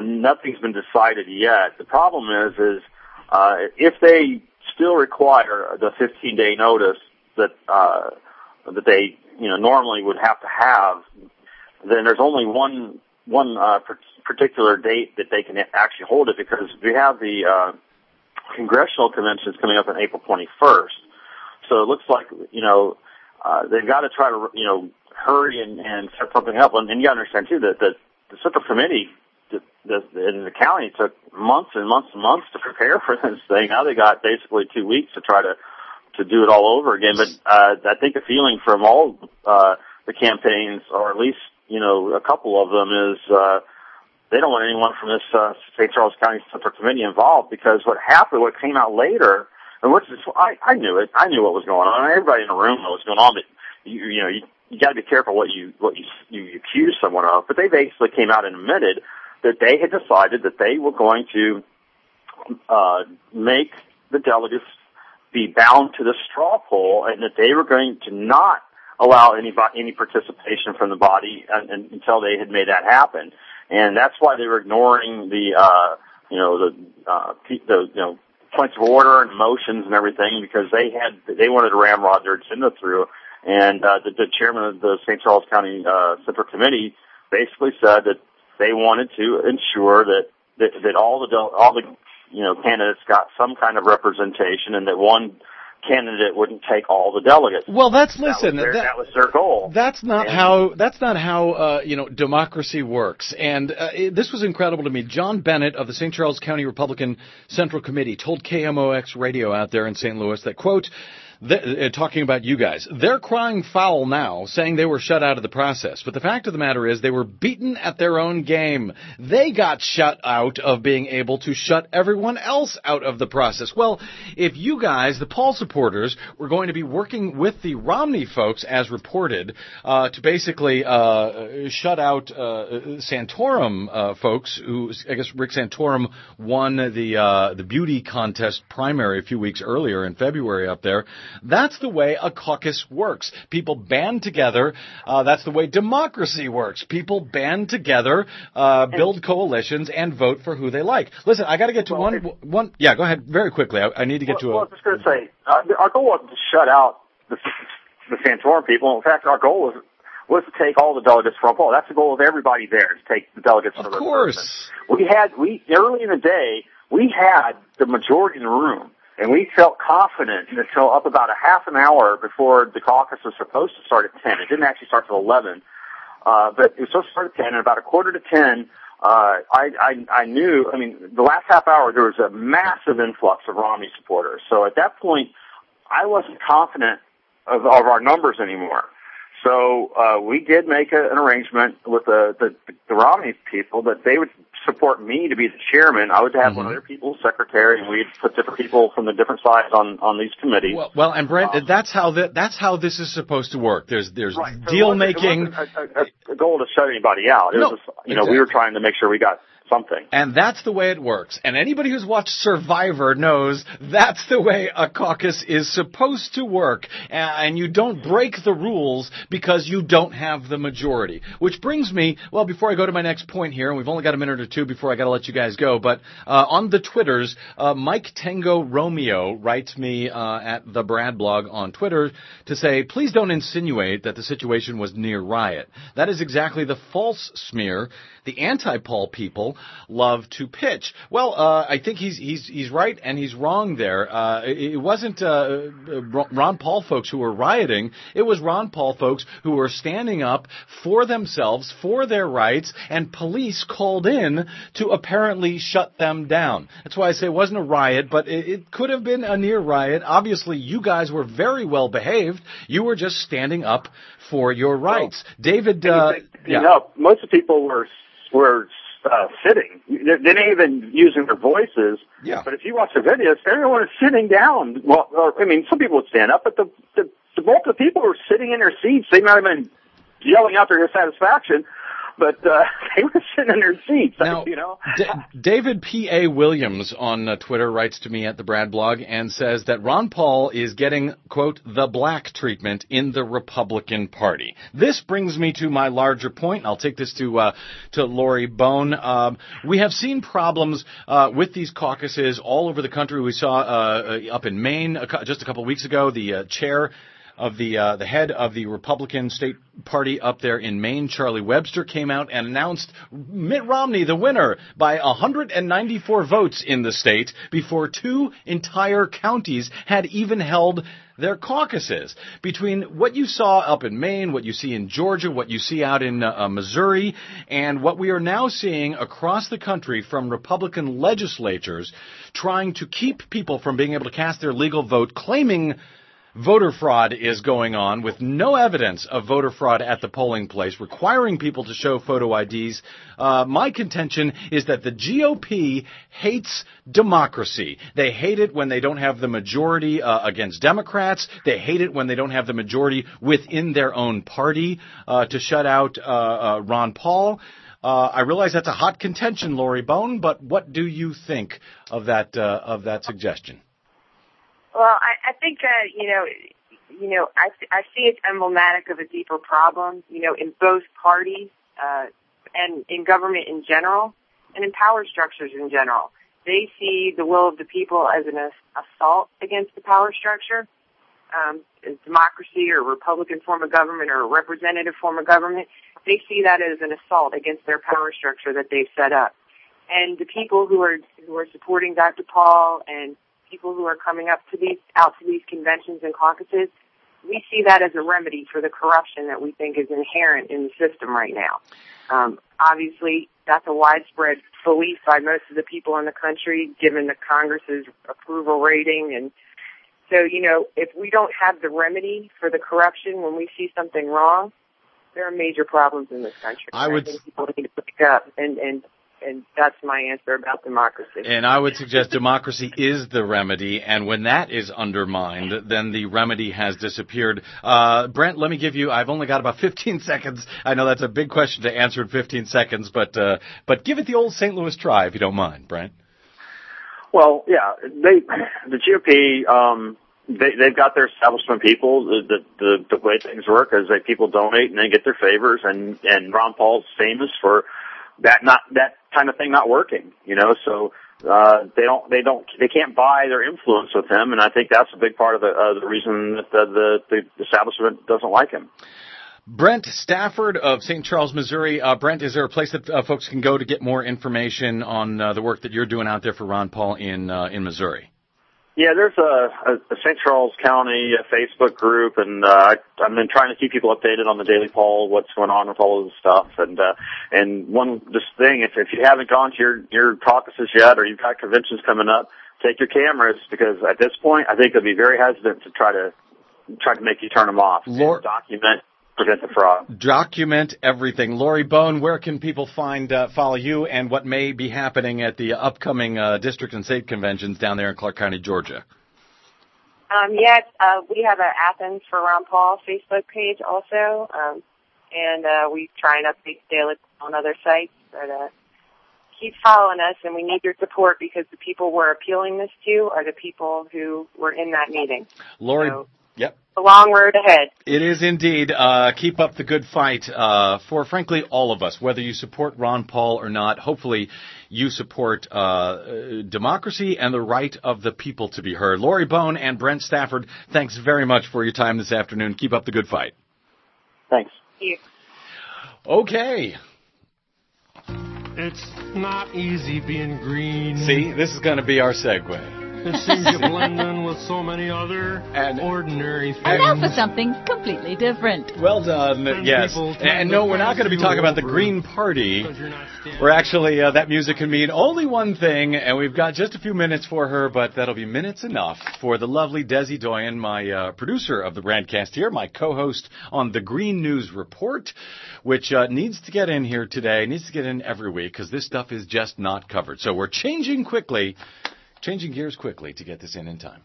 Nothing's been decided yet. The problem is if they still require the 15-day notice that they, normally would have to have, then there's only one particular date that they can actually hold it, because we have the congressional convention is coming up on April 21st. So it looks like, they've got to try to, hurry and set something up. And you understand, too, that the central committee in the county took months and months and months to prepare for this thing. Now they got basically 2 weeks to try to do it all over again. But I think the feeling from all the campaigns, or at least, a couple of them, is they don't want anyone from this St. Charles County Central Committee involved, because what happened, what came out later, and which is, I knew it. I knew what was going on. Everybody in the room knew what was going on, but you got to be careful what you accuse someone of. But they basically came out and admitted that they had decided that they were going to make the delegates be bound to the straw poll, and that they were going to not allow any participation from the body until they had made that happen. And that's why they were ignoring the points of order and motions and everything, because they wanted to ramrod their agenda through. And the chairman of the St. Charles County Central Committee basically said that they wanted to ensure that all the candidates got some kind of representation, and that one candidate wouldn't take all the delegates. Well, that was their goal. That's not how democracy works. And this was incredible to me. John Bennett of the St. Charles County Republican Central Committee told KMOX Radio out there in St. Louis that, quote, talking about you guys, they're crying foul now, saying they were shut out of the process. But the fact of the matter is they were beaten at their own game. They got shut out of being able to shut everyone else out of the process. Well, if you guys, the Paul supporters, were going to be working with the Romney folks, as reported, to basically shut out Santorum folks, who, I guess, Rick Santorum won the beauty contest primary a few weeks earlier in February up there. That's the way a caucus works. People band together. That's the way democracy works. People band together, build coalitions, and vote for who they like. Listen, I got to get to one. Yeah, go ahead very quickly. I need to get to. Well, I was just going to say, our goal wasn't to shut out the Santorum people. In fact, our goal was to take all the delegates from Paul. That's the goal of everybody there, to take the delegates from the person. Of course. We early in the day, we had the majority in the room. And we felt confident until up about a half an hour before the caucus was supposed to start at 10. It didn't actually start till 11, but it was supposed to start at 10. And about a quarter to 10, I knew. I mean, the last half hour there was a massive influx of Romney supporters. So at that point, I wasn't confident of our numbers anymore. So we did make an arrangement with the Romney people that they would support me to be the chairman. I would have one of their people secretary, and we'd put different people from the different sides on these committees. Well, and Brent, that's how this is supposed to work. There's right. So deal making. It wasn't a goal to shut anybody out. It was just, exactly. We were trying to make sure we got something. And that's the way it works. And anybody who's watched Survivor knows that's the way a caucus is supposed to work. And you don't break the rules because you don't have the majority. Which brings me, well, before I go to my next point here, and we've only got a minute or two before I got to let you guys go, but on the Twitters, Mike Tango Romeo writes me at the BradBlog on Twitter to say, please don't insinuate that the situation was near riot. That is exactly the false smear the anti-Paul people love to pitch. Well, I think he's right and he's wrong there. It wasn't Ron Paul folks who were rioting. It was Ron Paul folks who were standing up for themselves, for their rights, and police called in to apparently shut them down. That's why I say it wasn't a riot, but it could have been a near riot. Obviously, you guys were very well behaved. You were just standing up for your rights. Oh, David, most of the people were sitting. They didn't even using their voices. Yeah. But if you watch the videos, everyone is sitting down. Well, some people would stand up, but the bulk of the people were sitting in their seats. They might have been yelling out their dissatisfaction, but they were sitting in their seats. Now, David P.A. Williams on Twitter writes to me at the BradBlog and says that Ron Paul is getting, quote, the black treatment in the Republican Party. This brings me to my larger point. I'll take this to Lori Bone. We have seen problems with these caucuses all over the country. We saw up in Maine just a couple weeks ago, the chair of the head of the Republican state party up there in Maine, Charlie Webster, came out and announced Mitt Romney the winner by 194 votes in the state before two entire counties had even held their caucuses. Between what you saw up in Maine, what you see in Georgia, what you see out in Missouri, and what we are now seeing across the country from Republican legislatures trying to keep people from being able to cast their legal vote, claiming voter fraud is going on with no evidence of voter fraud at the polling place, requiring people to show photo IDs. My contention is that the GOP hates democracy. They hate it when they don't have the majority against Democrats. They hate it when they don't have the majority within their own party to shut out Ron Paul. I realize that's a hot contention, Lori Bone, but what do you think of that suggestion? Well, I think that, I see it's emblematic of a deeper problem, in both parties, and in government in general and in power structures in general. They see the will of the people as an assault against the power structure, democracy or Republican form of government or a representative form of government. They see that as an assault against their power structure that they've set up. And the people who are supporting Dr. Paul and people who are coming up to these, out to these conventions and caucuses, we see that as a remedy for the corruption that we think is inherent in the system right now. Obviously, that's a widespread belief by most of the people in the country, given the Congress's approval rating. And so, if we don't have the remedy for the corruption when we see something wrong, there are major problems in this country. I think people need to wake up and that's my answer about democracy. And I would suggest democracy is the remedy, and when that is undermined, then the remedy has disappeared. Brent, let me give you, I've only got about 15 seconds. I know that's a big question to answer in 15 seconds, but give it the old St. Louis try, if you don't mind, Brent. Well, yeah, the GOP, they've got their establishment people. The way things work is that people donate and they get their favors, and Ron Paul's famous for that kind of thing not working, so, they can't buy their influence with him, and I think that's a big part of the reason that the establishment doesn't like him. Brent Stafford of St. Charles, Missouri. Brent, is there a place that folks can go to get more information on the work that you're doing out there for Ron Paul in Missouri? Yeah, there's a St. Charles County Facebook group, and I've been trying to keep people updated on the Daily Poll, what's going on with all of the stuff. And one just thing, if you haven't gone to your caucuses yet or you've got conventions coming up, take your cameras, because at this point I think they'll be very hesitant to try to make you turn them off. Prevent the fraud. Document everything. Lori Bone, where can people follow you and what may be happening at the upcoming district and state conventions down there in Clarke County, Georgia? We have an Athens for Ron Paul Facebook page also, and we try and update daily on other sites. But keep following us, and we need your support because the people we're appealing this to are the people who were in that meeting. Lori. So, yep. A long road ahead. It is indeed. Keep up the good fight for, frankly, all of us, whether you support Ron Paul or not. Hopefully you support democracy and the right of the people to be heard. Lori Bone and Brent Stafford, thanks very much for your time this afternoon. Keep up the good fight. Thanks. Thank you. Okay. It's not easy being green. See, this is going to be our segue. It seems you blend in with so many other ordinary things. And now for something completely different. Well done, and yes. And no, we're not going to be talking about the Green Party. We're actually, that music can mean only one thing, and we've got just a few minutes for her, but that'll be minutes enough for the lovely Desi Doyen, my producer of the Bradcast here, my co-host on the Green News Report, which needs to get in here today, needs to get in every week, because this stuff is just not covered. So we're changing gears quickly to get this in time.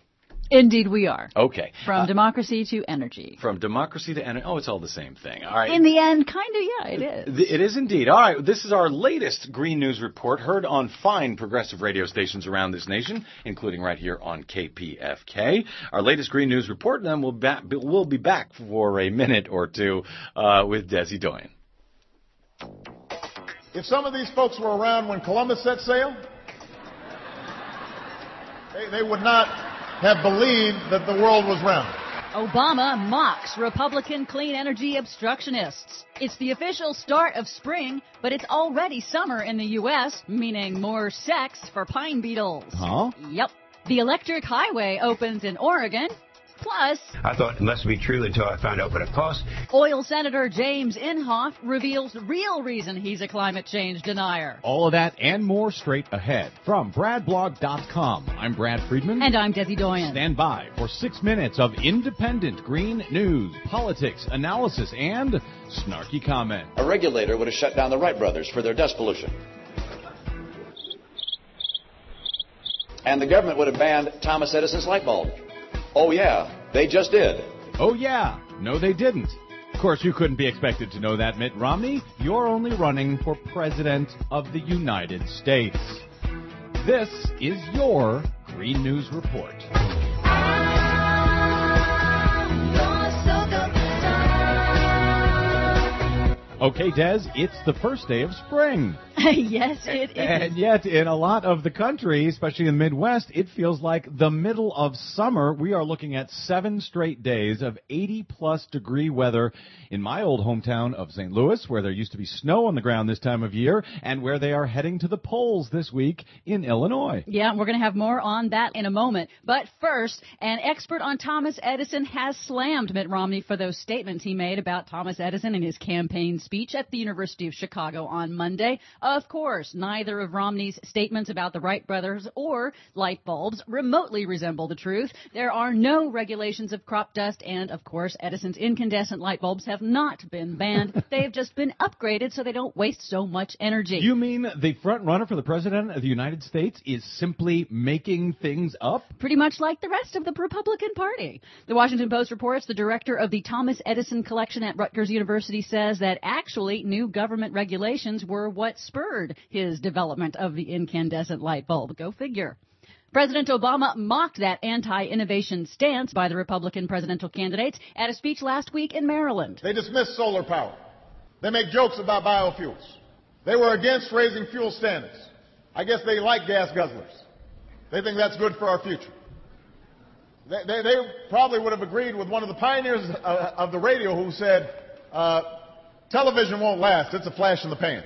Indeed, we are. Okay. From democracy to energy. From democracy to energy. Oh, it's all the same thing. All right. In the end, kind of, yeah, it is. It is indeed. All right. This is our latest Green News Report, heard on fine progressive radio stations around this nation, including right here on KPFK. Our latest Green News Report, and then we'll be back for a minute or two with Desi Doyen. If some of these folks were around when Columbus set sail, they would not have believed that the world was round. Obama mocks Republican clean energy obstructionists. It's the official start of spring, but it's already summer in the U.S., meaning more sex for pine beetles. Huh? Yep. The electric highway opens in Oregon. Plus, I thought it must be true until I found out what it cost. Oil Senator James Inhofe reveals the real reason he's a climate change denier. All of that and more straight ahead from BradBlog.com. I'm Brad Friedman. And I'm Desi Doyen. Stand by for 6 minutes of independent green news, politics, analysis, and snarky comment. A regulator would have shut down the Wright brothers for their dust pollution. And the government would have banned Thomas Edison's light bulb. Oh, yeah, they just did. Oh, yeah, no, they didn't. Of course, you couldn't be expected to know that, Mitt Romney. You're only running for President of the United States. This is your Green News Report. Okay, Des, it's the first day of spring. Yes, it is. And yet, in a lot of the country, especially in the Midwest, it feels like the middle of summer. We are looking at 7 straight days of 80-plus degree weather in my old hometown of St. Louis, where there used to be snow on the ground this time of year, and where they are heading to the polls this week in Illinois. Yeah, we're going to have more on that in a moment. But first, an expert on Thomas Edison has slammed Mitt Romney for those statements he made about Thomas Edison in his campaign speech at the University of Chicago on Monday. Of course, neither of Romney's statements about the Wright brothers or light bulbs remotely resemble the truth. There are no regulations of crop dust, and of course, Edison's incandescent light bulbs have not been banned. They've just been upgraded so they don't waste so much energy. You mean the front runner for the President of the United States is simply making things up? Pretty much like the rest of the Republican Party. The Washington Post reports the director of the Thomas Edison Collection at Rutgers University says that actually, new government regulations were what spurred his development of the incandescent light bulb. Go figure. President Obama mocked that anti-innovation stance by the Republican presidential candidates at a speech last week in Maryland. They dismiss solar power. They make jokes about biofuels. They were against raising fuel standards. I guess they like gas guzzlers. They think that's good for our future. They probably would have agreed with one of the pioneers of the radio who said, television won't last. It's a flash in the pan.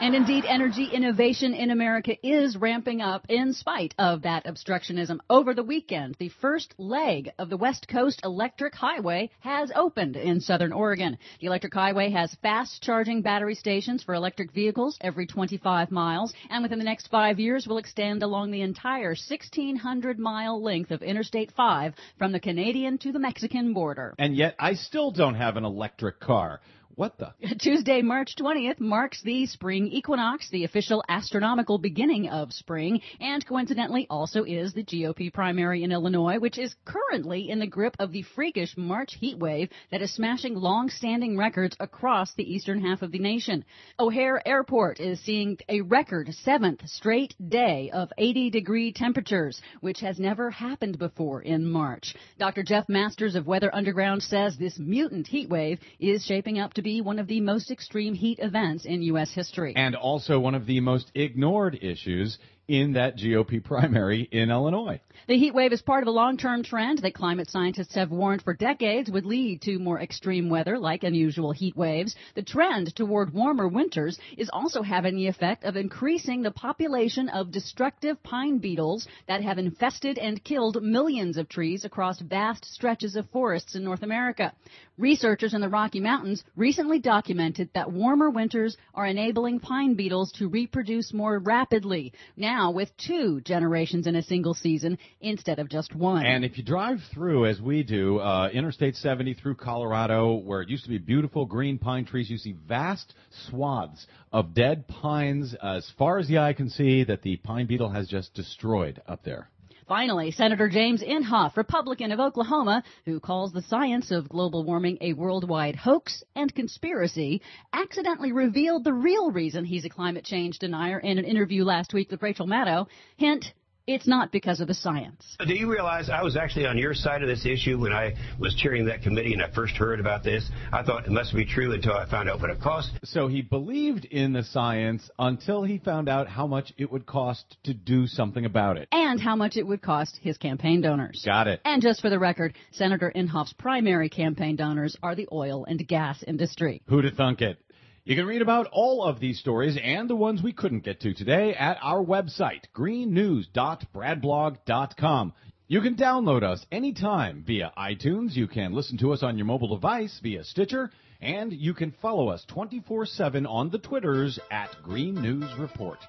And indeed, energy innovation in America is ramping up in spite of that obstructionism. Over the weekend, the first leg of the West Coast Electric Highway has opened in Southern Oregon. The Electric Highway has fast-charging battery stations for electric vehicles every 25 miles, and within the next 5 years will extend along the entire 1,600-mile length of Interstate 5 from the Canadian to the Mexican border. And yet, I still don't have an electric car. What the? Tuesday, March 20th marks the spring equinox, the official astronomical beginning of spring, and coincidentally also is the GOP primary in Illinois, which is currently in the grip of the freakish March heat wave that is smashing long-standing records across the eastern half of the nation. O'Hare Airport is seeing a record 7th straight day of 80-degree temperatures, which has never happened before in March. Dr. Jeff Masters of Weather Underground says this mutant heat wave is shaping up to be one of the most extreme heat events in U.S. history. And also one of the most ignored issues in that GOP primary in Illinois. The heat wave is part of a long-term trend that climate scientists have warned for decades would lead to more extreme weather like unusual heat waves. The trend toward warmer winters is also having the effect of increasing the population of destructive pine beetles that have infested and killed millions of trees across vast stretches of forests in North America. Researchers in the Rocky Mountains recently documented that warmer winters are enabling pine beetles to reproduce more rapidly, now with 2 generations in a single season instead of just one. And if you drive through, as we do, Interstate 70 through Colorado, where it used to be beautiful green pine trees, you see vast swaths of dead pines as far as the eye can see that the pine beetle has just destroyed up there. Finally, Senator James Inhofe, Republican of Oklahoma, who calls the science of global warming a worldwide hoax and conspiracy, accidentally revealed the real reason he's a climate change denier in an interview last week with Rachel Maddow. Hint, it's not because of the science. Do you realize I was actually on your side of this issue when I was chairing that committee and I first heard about this? I thought it must be true until I found out what it cost. So he believed in the science until he found out how much it would cost to do something about it. And how much it would cost his campaign donors. Got it. And just for the record, Senator Inhofe's primary campaign donors are the oil and gas industry. Who'd have thunk it? You can read about all of these stories and the ones we couldn't get to today at our website, greennews.bradblog.com. You can download us anytime via iTunes. You can listen to us on your mobile device via Stitcher. And you can follow us 24/7 on the Twitters at Green News Report.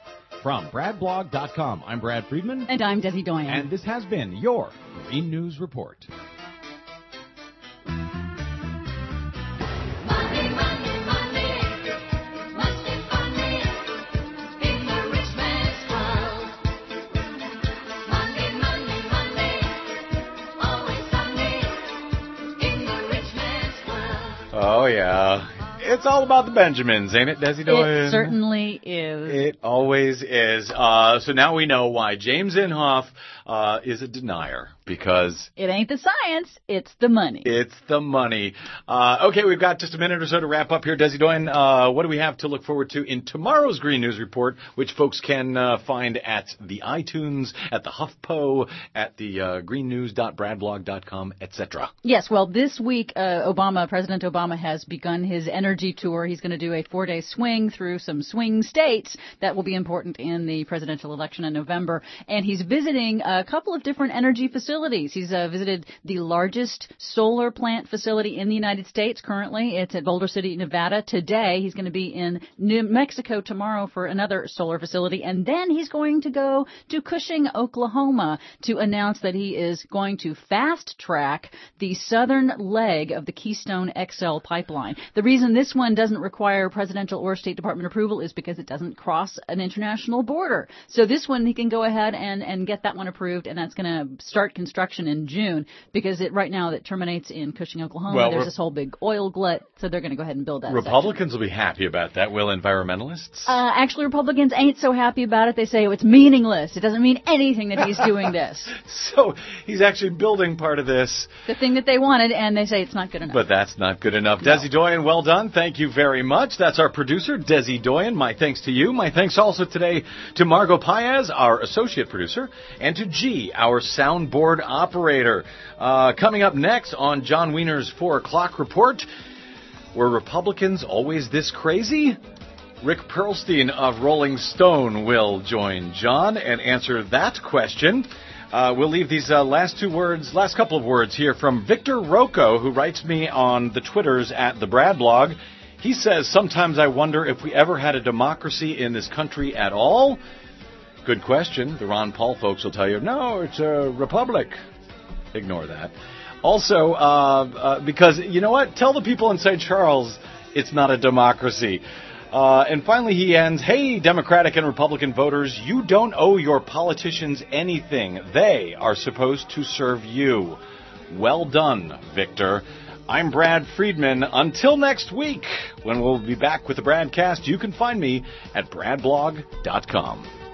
From bradblog.com, I'm Brad Friedman. And I'm Desi Doyen. And this has been your Green News Report. Oh, yeah. It's all about the Benjamins, ain't it, Desi Doyen? It certainly is. It always is. So now we know why James Inhofe is a denier, because it ain't the science, it's the money. It's the money. Okay, we've got just a minute or so to wrap up here, Desi Doyen. What do we have to look forward to in tomorrow's Green News Report, which folks can find at the iTunes, at the HuffPo, at the greennews.bradblog.com, etc.? Yes, well, this week President Obama has begun his energy tour. He's going to do a 4-day swing through some swing states that will be important in the presidential election in November. And he's visiting a couple of different energy facilities. He's visited the largest solar plant facility in the United States currently. It's at Boulder City, Nevada today. He's going to be in New Mexico tomorrow for another solar facility. And then he's going to go to Cushing, Oklahoma to announce that he is going to fast track the southern leg of the Keystone XL pipeline. The reason this one doesn't require presidential or State Department approval is because it doesn't cross an international border. So this one, he can go ahead and get that one approved. And that's going to start construction in June, because right now it terminates in Cushing, Oklahoma. Well, there's this whole big oil glut, so they're going to go ahead and build that. Republicans will be happy about that, will environmentalists? Actually, Republicans ain't so happy about it. They say, it's meaningless. It doesn't mean anything that he's doing this. So he's actually building part of this. The thing that they wanted, and they say it's not good enough. But that's not good enough. No. Desi Doyen, well done. Thank you very much. That's our producer, Desi Doyen. My thanks to you. My thanks also today to Margo Paez, our associate producer, and to G, our soundboard operator. Coming up next on John Wiener's 4 o'clock report, were Republicans always this crazy? Rick Perlstein of Rolling Stone will join John and answer that question. We'll leave these last couple of words here from Victor Rocco, who writes me on the Twitters at the BradBlog. He says, sometimes I wonder if we ever had a democracy in this country at all. Good question. The Ron Paul folks will tell you, no, it's a republic. Ignore that. Also, because, you know what? Tell the people in St. Charles it's not a democracy. And finally he ends, hey, Democratic and Republican voters, you don't owe your politicians anything. They are supposed to serve you. Well done, Victor. I'm Brad Friedman. Until next week, when we'll be back with the Bradcast, you can find me at bradblog.com.